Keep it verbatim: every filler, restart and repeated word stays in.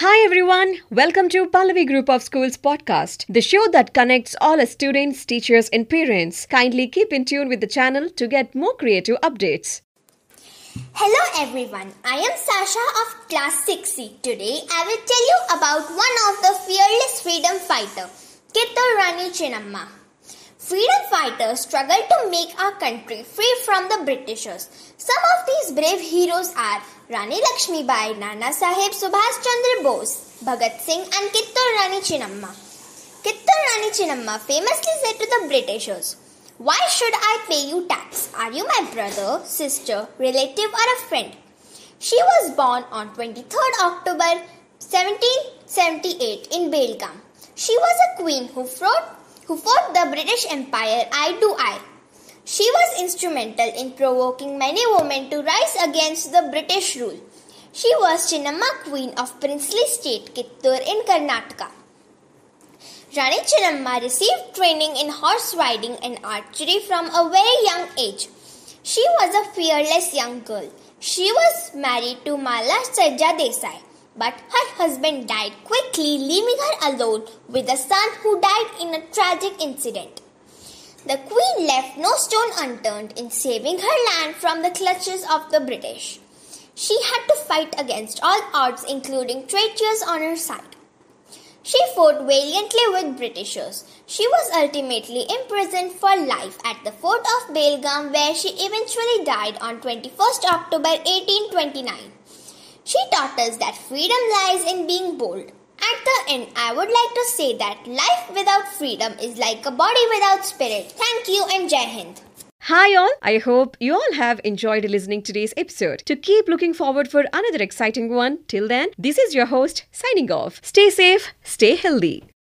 Hi everyone, welcome to Pallavi Group of Schools podcast, the show that connects all students, teachers and parents. Kindly keep in tune with the channel to get more creative updates. Hello everyone, I am Sasha of Class six C. Today I will tell you about one of the fearless freedom fighter, Kittur Rani Chennamma. Freedom fighters struggled to make our country free from the Britishers. Some of these brave heroes are Rani Lakshmibai, Nana Sahib, Subhas Chandra Bose, Bhagat Singh and Kittur Rani Chennamma. Kittur Rani Chennamma famously said to the Britishers, "Why should I pay you tax? Are you my brother, sister, relative or a friend?" She was born on twenty-third October seventeen seventy-eight in Belgaum. She was a queen who fought who fought the British Empire eye to eye. She was instrumental in provoking many women to rise against the British rule. She was Chennamma, Queen of princely state Kittur in Karnataka. Rani Chennamma received training in horse riding and archery from a very young age. She was a fearless young girl. She was married to Mala Sajja Desai, but her husband died quickly, leaving her alone with a son who died in a tragic incident. The queen left no stone unturned in saving her land from the clutches of the British. She had to fight against all odds, including traitors on her side. She fought valiantly with Britishers. She was ultimately imprisoned for life at the fort of Belgaum, where she eventually died on twenty-first October eighteen twenty-nine. She taught us that freedom lies in being bold. At the end, I would like to say that life without freedom is like a body without spirit. Thank you and Jai Hind. Hi all, I hope you all have enjoyed listening to today's episode. To keep looking forward for another exciting one, till then, this is your host signing off. Stay safe, stay healthy.